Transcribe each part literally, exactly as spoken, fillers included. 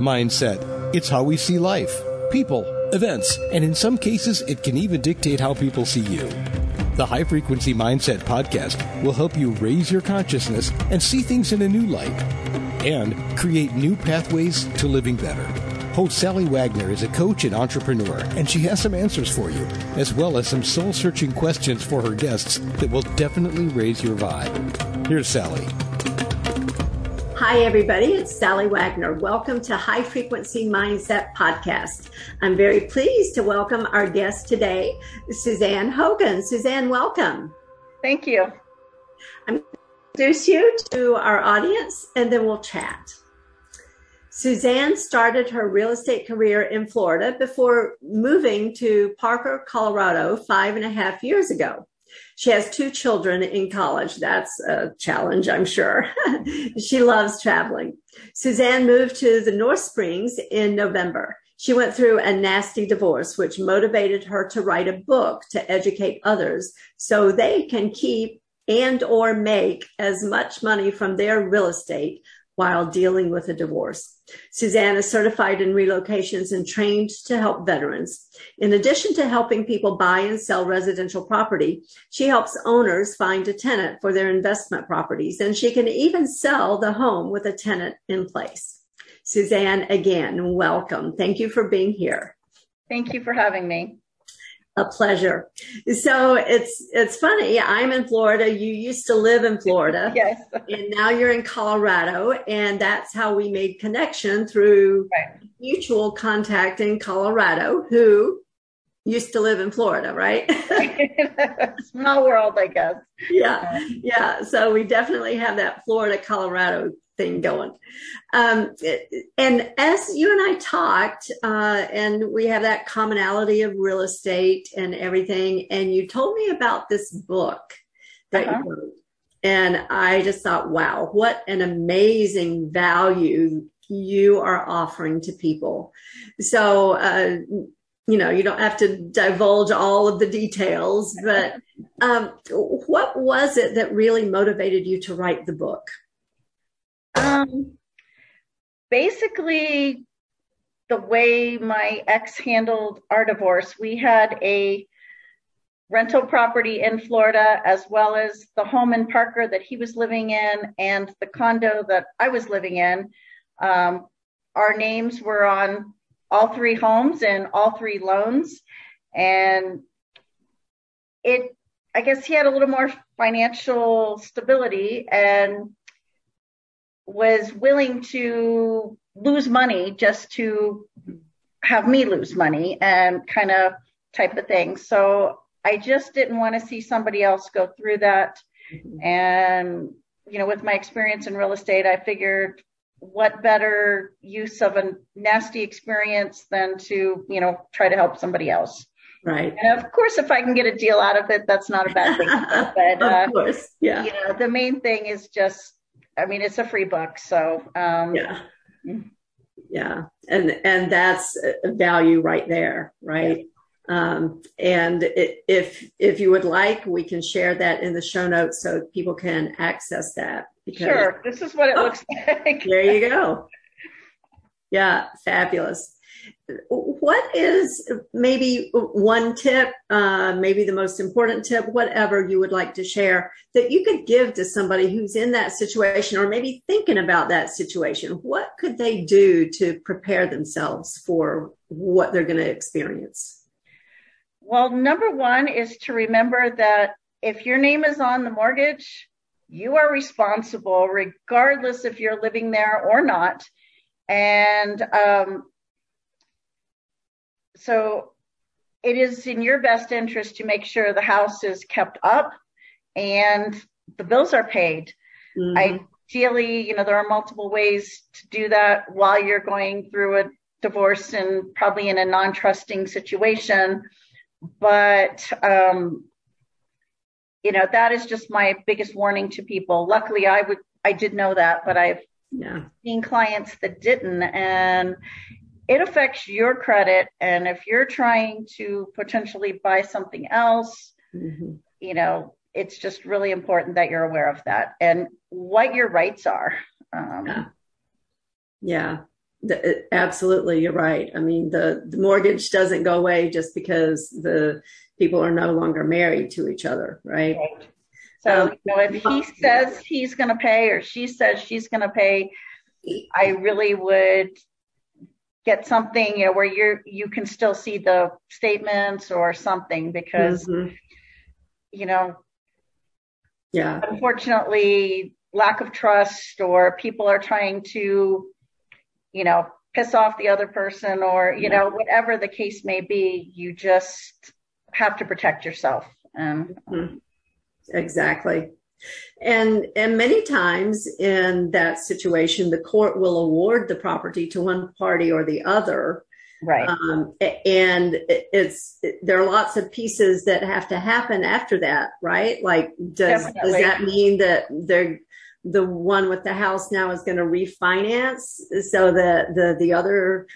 mindset. It's how we see life, people, events, and in some cases, it can even dictate how people see you. The High Frequency Mindset Podcast will help you raise your consciousness and see things in a new light and create new pathways to living better. Host Sally Wagner is a coach and entrepreneur, and she has some answers for you, as well as some soul-searching questions for her guests that will definitely raise your vibe. Here's Sally. Hi, everybody. It's Sally Wagner. Welcome to High Frequency Mindset Podcast. I'm very pleased to welcome our guest today, Suzanne Hogan. Suzanne, welcome. Thank you. I'm going to introduce you to our audience, and then we'll chat. Suzanne started her real estate career in Florida before moving to Parker, Colorado, five and a half years ago. She has two children in college. That's a challenge, I'm sure. She loves traveling. Suzanne moved to the North Springs in November. She went through a nasty divorce, which motivated her to write a book to educate others so they can keep and or make as much money from their real estate while dealing with a divorce. Suzanne is certified in relocations and trained to help veterans. In addition to helping people buy and sell residential property, she helps owners find a tenant for their investment properties, and she can even sell the home with a tenant in place. Suzanne, again, welcome. Thank you for being here. Thank you for having me. A pleasure. So it's it's funny. I'm in Florida. You used to live in Florida. Yes. And now you're in Colorado. And that's how we made connection through right. mutual contact in Colorado, who used to live in Florida, right? Small world, I guess. Yeah. Yeah. So we definitely have that Florida, Colorado thing going. Um, and as you and I talked, uh, and we have that commonality of real estate and everything, and you told me about this book that uh-huh. you wrote, and I just thought, wow, what an amazing value you are offering to people. So, uh, you know, you don't have to divulge all of the details, but um, what was it that really motivated you to write the book? Um, basically the way my ex handled our divorce, we had a rental property in Florida, as well as the home in Parker that he was living in and the condo that I was living in. Um, our names were on all three homes and all three loans. And it, I guess he had a little more financial stability and was willing to lose money just to have me lose money and kind of type of thing. So I just didn't want to see somebody else go through that. Mm-hmm. And, you know, with my experience in real estate, I figured what better use of a nasty experience than to, you know, try to help somebody else. Right. And of course, if I can get a deal out of it, that's not a bad thing. But uh, of course. Yeah. You know, the main thing is just, I mean, it's a free book. So, um, yeah. Yeah. And, and that's a value right there. Right. Yeah. Um, and it, if, if you would like, we can share that in the show notes so people can access that. Because, sure. This is what it oh, looks like. There you go. Yeah. Fabulous. What is maybe one tip, uh, maybe the most important tip, whatever you would like to share that you could give to somebody who's in that situation or maybe thinking about that situation? What could they do to prepare themselves for what they're going to experience? Well, number one is to remember that if your name is on the mortgage, you are responsible regardless if you're living there or not. And, um, So it is in your best interest to make sure the house is kept up and the bills are paid. Mm-hmm. Ideally, you know, there are multiple ways to do that while you're going through a divorce and probably in a non-trusting situation. But, um, you know, that is just my biggest warning to people. Luckily, I would I did know that, but I've yeah. seen clients that didn't. And it affects your credit. And if you're trying to potentially buy something else, mm-hmm. you know, it's just really important that you're aware of that and what your rights are. Um, yeah. yeah. The, absolutely. You're right. I mean, the, the mortgage doesn't go away just because the people are no longer married to each other. Right. right. So, um, so if he says he's going to pay, or she says she's going to pay, I really would get something, you know, where you're, you can still see the statements or something, because, mm-hmm. you know, yeah, unfortunately, lack of trust, or people are trying to, you know, piss off the other person, or, you yeah. know, whatever the case may be, you just have to protect yourself. Um, mm-hmm. Exactly. And, and many times in that situation, the court will award the property to one party or the other. Right. Um, and it's, there are lots of pieces that have to happen after that, right? Like, does, Definitely. does that mean that they're, the one with the house now is going to refinance so that the, the other,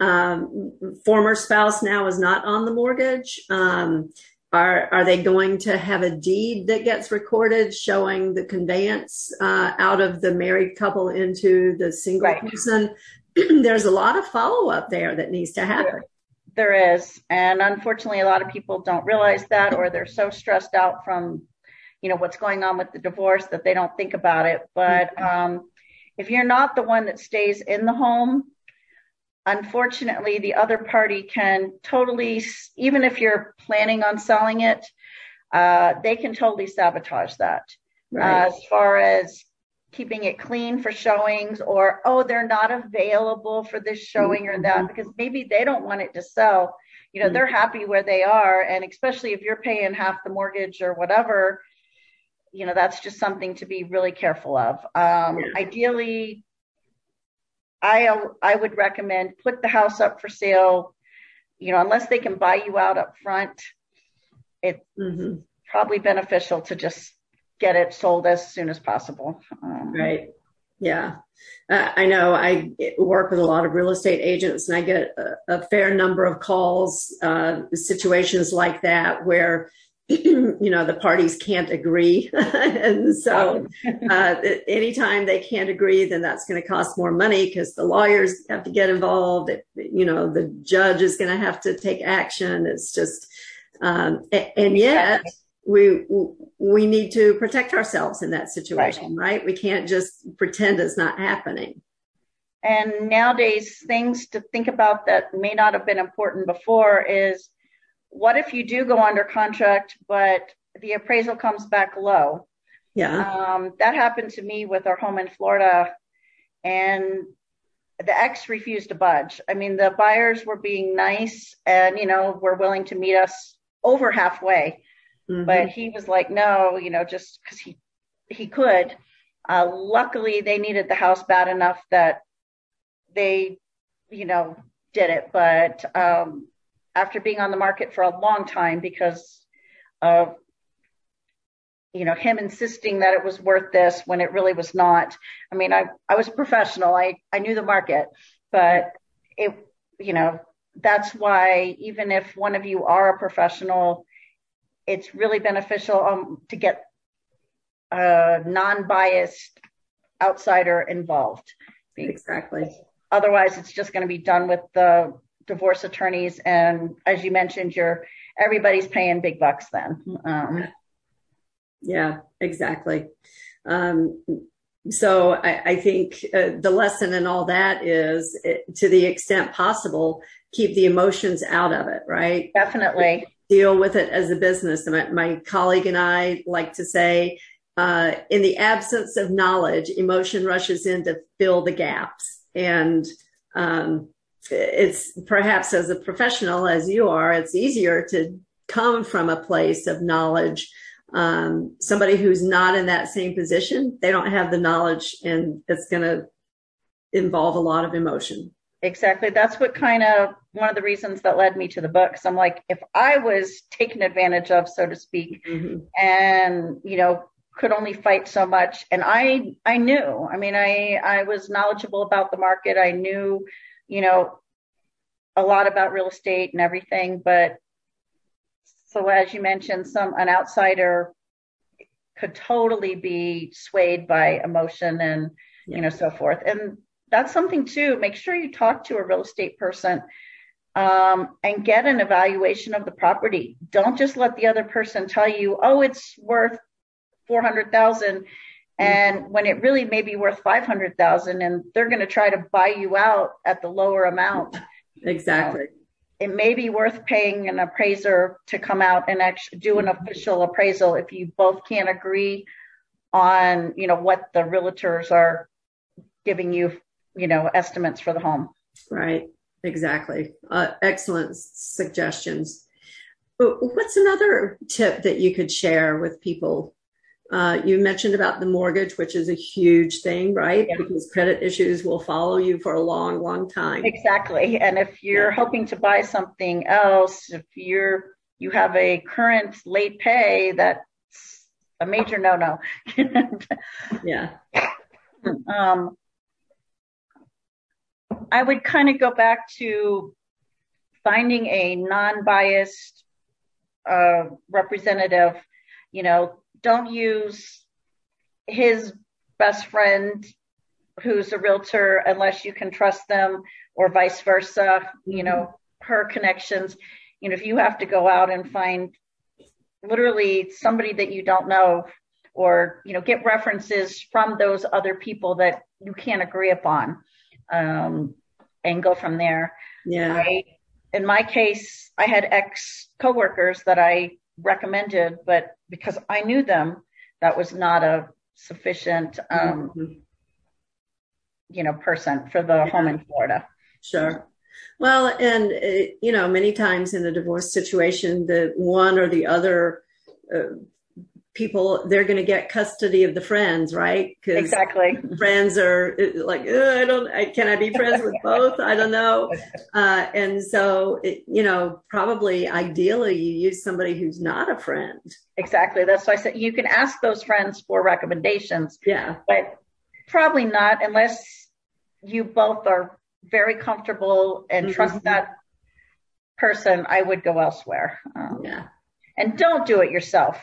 um, former spouse now is not on the mortgage? Um, Are are they going to have a deed that gets recorded showing the conveyance uh, out of the married couple into the single right. person? There's a lot of follow-up there that needs to happen. There, there is. And unfortunately, a lot of people don't realize that, or they're so stressed out from, you know, what's going on with the divorce that they don't think about it. But um, if you're not the one that stays in the home, unfortunately, the other party can totally, even if you're planning on selling it, uh, they can totally sabotage that. Right. Uh, as far as keeping it clean for showings, or, oh, they're not available for this showing mm-hmm. or that, because maybe they don't want it to sell. You know, mm-hmm. they're happy where they are. And especially if you're paying half the mortgage or whatever, you know, that's just something to be really careful of. Um, yeah. Ideally, I I would recommend put the house up for sale, you know, unless they can buy you out up front. It's mm-hmm. probably beneficial to just get it sold as soon as possible. Um, right. Yeah. Uh, I know I work with a lot of real estate agents, and I get a, a fair number of calls, uh, situations like that where, you know, the parties can't agree. And so uh, anytime they can't agree, then that's going to cost more money because the lawyers have to get involved. It, you know, the judge is going to have to take action. It's just, um, and yet we, we need to protect ourselves in that situation, right. right? We can't just pretend it's not happening. And nowadays, things to think about that may not have been important before is, what if you do go under contract, but the appraisal comes back low? Yeah. Um, that happened to me with our home in Florida, and the ex refused to budge. I mean, the buyers were being nice and, you know, were willing to meet us over halfway, mm-hmm. but he was like, no, you know, just because he, he could. Uh, luckily, they needed the house bad enough that they, you know, did it. But, um, after being on the market for a long time because of, you know, him insisting that it was worth this when it really was not. I mean, I, I was a professional. I, I knew the market, but it, you know, that's why even if one of you are a professional, it's really beneficial um, to get a non-biased outsider involved. Exactly. Otherwise, it's just going to be done with the divorce attorneys, and as you mentioned, you're everybody's paying big bucks then. Um, yeah, exactly. Um, so I, I think uh, the lesson in all that is, it, to the extent possible, keep the emotions out of it, right? Definitely. Deal with it as a business. My, my colleague and I like to say, uh, in the absence of knowledge, emotion rushes in to fill the gaps. And, um, it's perhaps as a professional as you are, it's easier to come from a place of knowledge. Um, somebody who's not in that same position, they don't have the knowledge, and it's going to involve a lot of emotion. Exactly. That's what kind of one of the reasons that led me to the book. So I'm like, if I was taken advantage of, so to speak, mm-hmm. and, you know, could only fight so much. And I, I knew, I mean, I, I was knowledgeable about the market. I knew, you know, a lot about real estate and everything. But so as you mentioned, some an outsider could totally be swayed by emotion and, yeah. you know, so forth. And that's something too. Make sure you talk to a real estate person um, and get an evaluation of the property. Don't just let the other person tell you, oh, it's worth four hundred thousand dollars. And when it really may be worth five hundred thousand dollars, and they're going to try to buy you out at the lower amount. Exactly. So it may be worth paying an appraiser to come out and actually do an official appraisal if you both can't agree on, you know, what the realtors are giving you, you know, estimates for the home. Right. Exactly. Uh, excellent suggestions. What's another tip that you could share with people? Uh, you mentioned about the mortgage, which is a huge thing, right? Yeah. Because credit issues will follow you for a long, long time. Exactly. And if you're yeah. hoping to buy something else, if you're, you have a current late pay, that's a major no-no. yeah. Um, I would kind of go back to finding a non-biased uh, representative. You know, don't use his best friend who's a realtor unless you can trust them, or vice versa, you know, her connections. You know, if you have to go out and find literally somebody that you don't know, or, you know, get references from those other people that you can't agree upon, um, and go from there. Yeah. I, in my case, I had ex coworkers that I recommended, but because I knew them, that was not a sufficient, um, mm-hmm. you know, person for the yeah. home in Florida. Sure. Well, and, uh, you know, many times in a divorce situation, the one or the other uh, people, they're going to get custody of the friends, right? Cause exactly. Friends are like, I don't, I, can I be friends with both? I don't know. Uh, and so, it, you know, probably ideally you use somebody who's not a friend. Exactly. That's why I said you can ask those friends for recommendations. Yeah. But probably not unless you both are very comfortable and mm-hmm. trust that person. I would go elsewhere. Um, yeah. And don't do it yourself.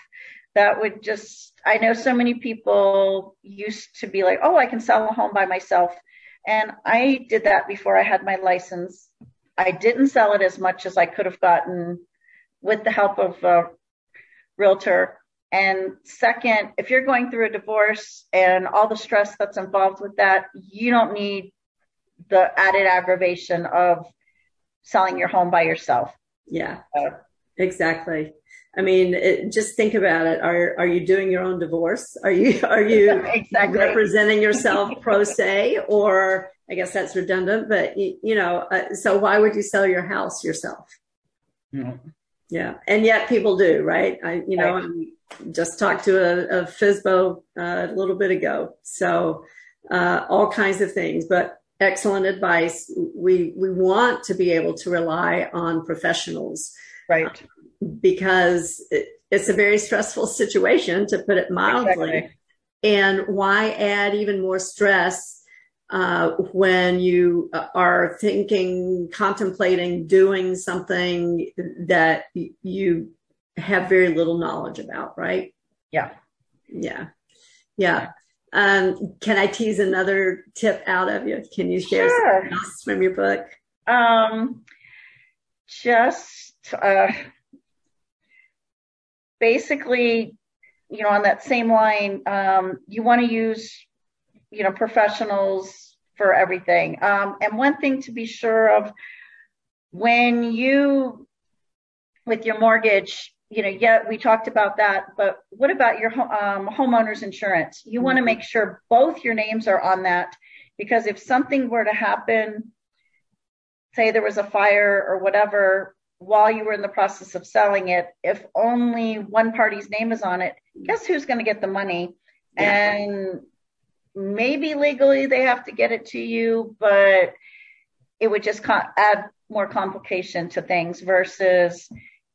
That would just, I know so many people used to be like, oh, I can sell a home by myself. And I did that before I had my license. I didn't sell it as much as I could have gotten with the help of a realtor. And second, if you're going through a divorce and all the stress that's involved with that, you don't need the added aggravation of selling your home by yourself. Yeah, so, exactly. I mean, it, just think about it. Are are you doing your own divorce? Are you are you exactly. representing yourself pro se? Or I guess that's redundant, but you, you know, uh, so why would you sell your house yourself? Mm-hmm. Yeah, and yet people do, right? I you know, I just talked to a, a F S B O uh, a little bit ago, so uh, all kinds of things, but. Excellent advice. We we want to be able to rely on professionals, right? Because it, it's a very stressful situation, to put it mildly. Exactly. And why add even more stress uh, when you are thinking, contemplating, doing something that you have very little knowledge about, right? Yeah, yeah, yeah. Um, can I tease another tip out of you? Can you share sure. something else from your book? Um, just uh, basically, you know, on that same line, um, you want to use, you know, professionals for everything. Um, and one thing to be sure of when you, with your mortgage, you know, yeah, we talked about that, but what about your um, homeowner's insurance? You want to make sure both your names are on that, because if something were to happen, say there was a fire or whatever, while you were in the process of selling it, if only one party's name is on it, guess who's going to get the money? Yeah. And maybe legally they have to get it to you, but it would just add more complication to things versus...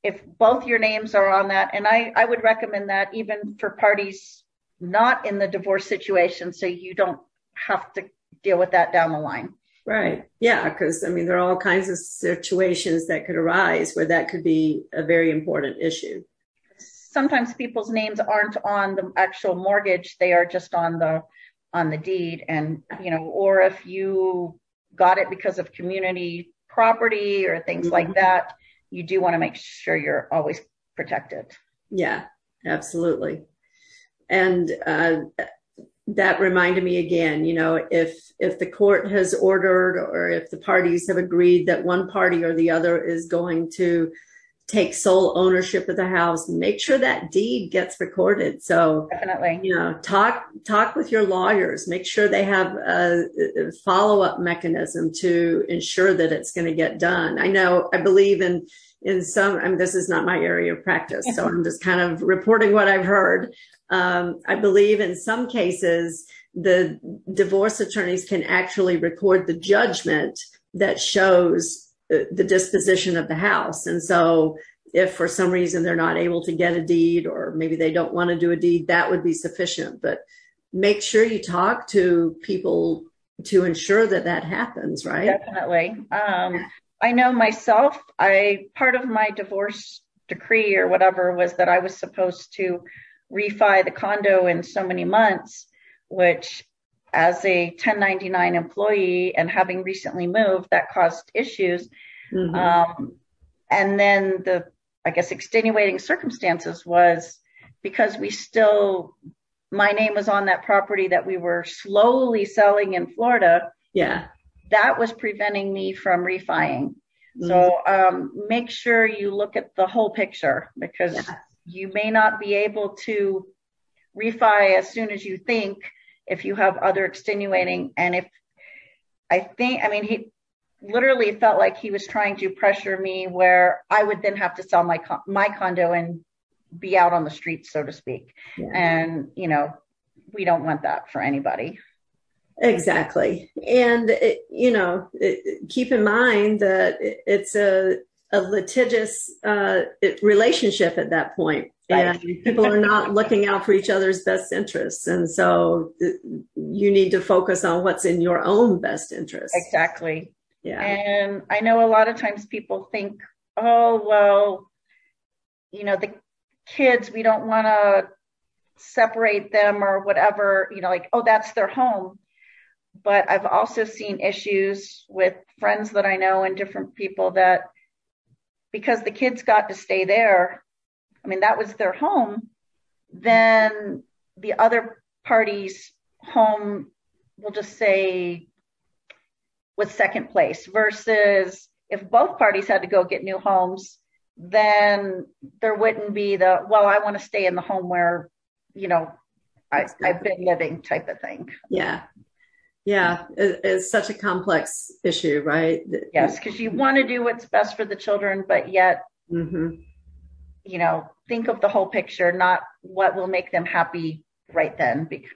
if both your names are on that, and I, I would recommend that even for parties not in the divorce situation, so you don't have to deal with that down the line. Right. Yeah, because, I mean, there are all kinds of situations that could arise where that could be a very important issue. Sometimes people's names aren't on the actual mortgage. They are just on the on the deed. And, you know, or if you got it because of community property or things mm-hmm. like that, you do want to make sure you're always protected. Yeah, absolutely. And uh, that reminded me again, you know, if if the court has ordered or if the parties have agreed that one party or the other is going to take sole ownership of the house, make sure that deed gets recorded. So definitely, you know, talk, talk with your lawyers, make sure they have a follow-up mechanism to ensure that it's going to get done. I know, I believe in, in some, I mean, this is not my area of practice, so I'm just kind of reporting what I've heard. Um, I believe in some cases, the divorce attorneys can actually record the judgment that shows the disposition of the house. And so if for some reason they're not able to get a deed, or maybe they don't want to do a deed, that would be sufficient. But make sure you talk to people to ensure that that happens, right? Definitely. Um, I know myself, I, part of my divorce decree or whatever was that I was supposed to refi the condo in so many months, which as a ten ninety-nine employee and having recently moved, that caused issues. Mm-hmm. Um, and then the, I guess, extenuating circumstances was because we still, my name was on that property that we were slowly selling in Florida. Yeah. That was preventing me from refining. Mm-hmm. So um, make sure you look at the whole picture, because yeah. you may not be able to refi as soon as you think, if you have other extenuating. And if I think, I mean, he literally felt like he was trying to pressure me where I would then have to sell my, my condo and be out on the streets, so to speak. Yeah. And, you know, we don't want that for anybody. Exactly. And, it, you know, it, keep in mind that it, it's a, a litigious uh, relationship at that point. Right. And people are not looking out for each other's best interests. And so you need to focus on what's in your own best interest. Exactly. Yeah. And I know a lot of times people think, oh, well, you know, the kids, we don't want to separate them or whatever, you know, like, oh, that's their home. But I've also seen issues with friends that I know and different people that because the kids got to stay there, I mean, that was their home, then the other party's home, we'll just say, was second place, versus if both parties had to go get new homes, then there wouldn't be the, well, I want to stay in the home where, you know, I, I've been living type of thing. Yeah. Yeah. It's such a complex issue, right? Yes, because you want to do what's best for the children, but yet, mm-hmm. you know, think of the whole picture, not what will make them happy right then. Because,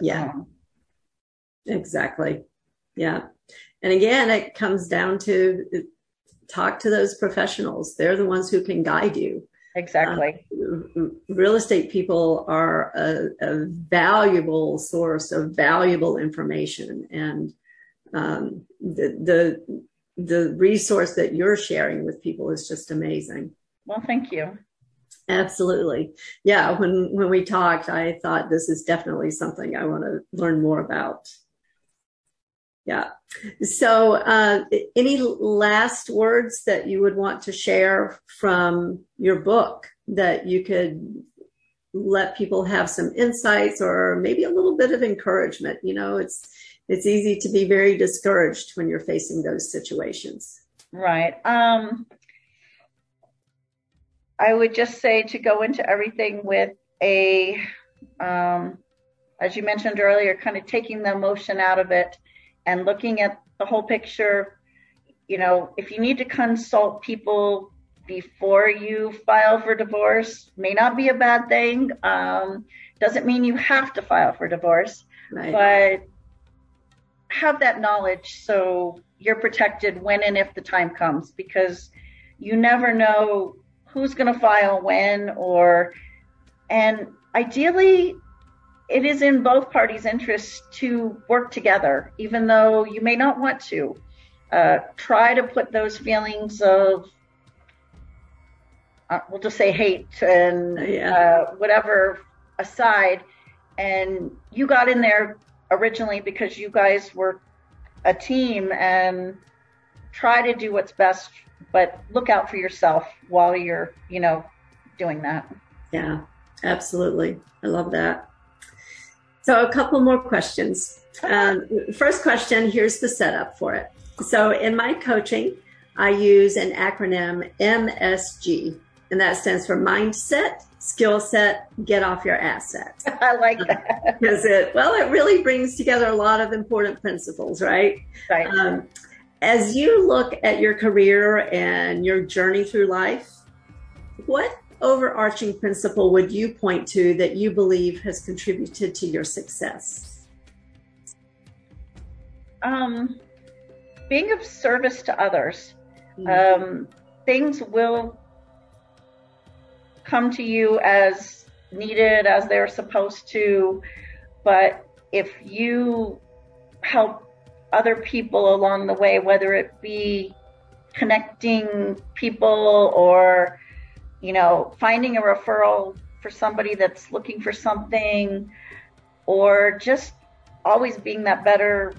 yeah, um, exactly. Yeah. And again, it comes down to it, talk to those professionals. They're the ones who can guide you. Exactly. Um, real estate people are a, a valuable source of valuable information. And um, the, the the resource that you're sharing with people is just amazing. Well, thank you. Absolutely. Yeah. When, when we talked, I thought this is definitely something I want to learn more about. Yeah. So uh, any last words that you would want to share from your book that you could let people have some insights or maybe a little bit of encouragement? You know, it's, it's easy to be very discouraged when you're facing those situations. Right. Um, I would just say to go into everything with a, um, as you mentioned earlier, kind of taking the emotion out of it and looking at the whole picture. You know, if you need to consult people before you file for divorce, may not be a bad thing. Um, doesn't mean you have to file for divorce, right. But have that knowledge so you're protected when and if the time comes, because you never know who's going to file when, or, and ideally it is in both parties' interests to work together, even though you may not want to. Uh, try to put those feelings of, uh, we'll just say hate and yeah. uh, whatever aside, and you got in there originally because you guys were a team and try to do what's best, but look out for yourself while you're, you know, doing that. Yeah, absolutely. I love that. So a couple more questions. Um, first question, here's the setup for it. So in my coaching, I use an acronym M S G, and that stands for mindset, skill set, get off your asset. I like that. Because it, well, it really brings together a lot of important principles, right? Right. Um, as you look at your career and your journey through life, what overarching principle would you point to that you believe has contributed to your success? Um, being of service to others. Mm-hmm. Um, things will come to you as needed, as they're supposed to, but if you help other people along the way, whether it be connecting people or, you know, finding a referral for somebody that's looking for something, or just always being that better,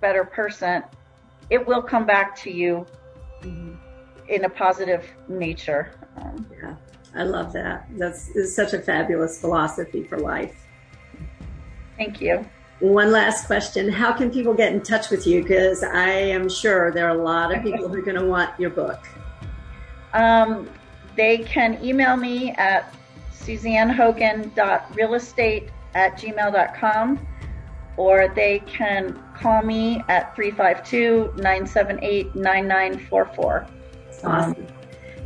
better person, it will come back to you mm-hmm. in a positive nature. Um, yeah, I love that. That's is such a fabulous philosophy for life. Thank you. One last question. How can people get in touch with you? Because I am sure there are a lot of people who are going to want your book. Um. They can email me at suzanne hogan dot real estate at gmail dot com, or they can call me at three five two, nine seven eight, nine nine four four. Awesome.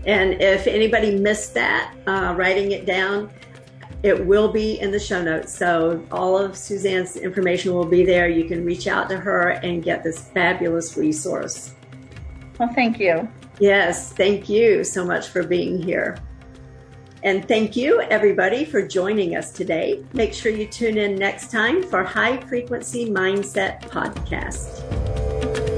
And if anybody missed that, uh, writing it down, it will be in the show notes. So all of Suzanne's information will be there. You can reach out to her and get this fabulous resource. Well, thank you. Yes, thank you so much for being here. And thank you, everybody, for joining us today. Make sure you tune in next time for High Frequency Mindset Podcast.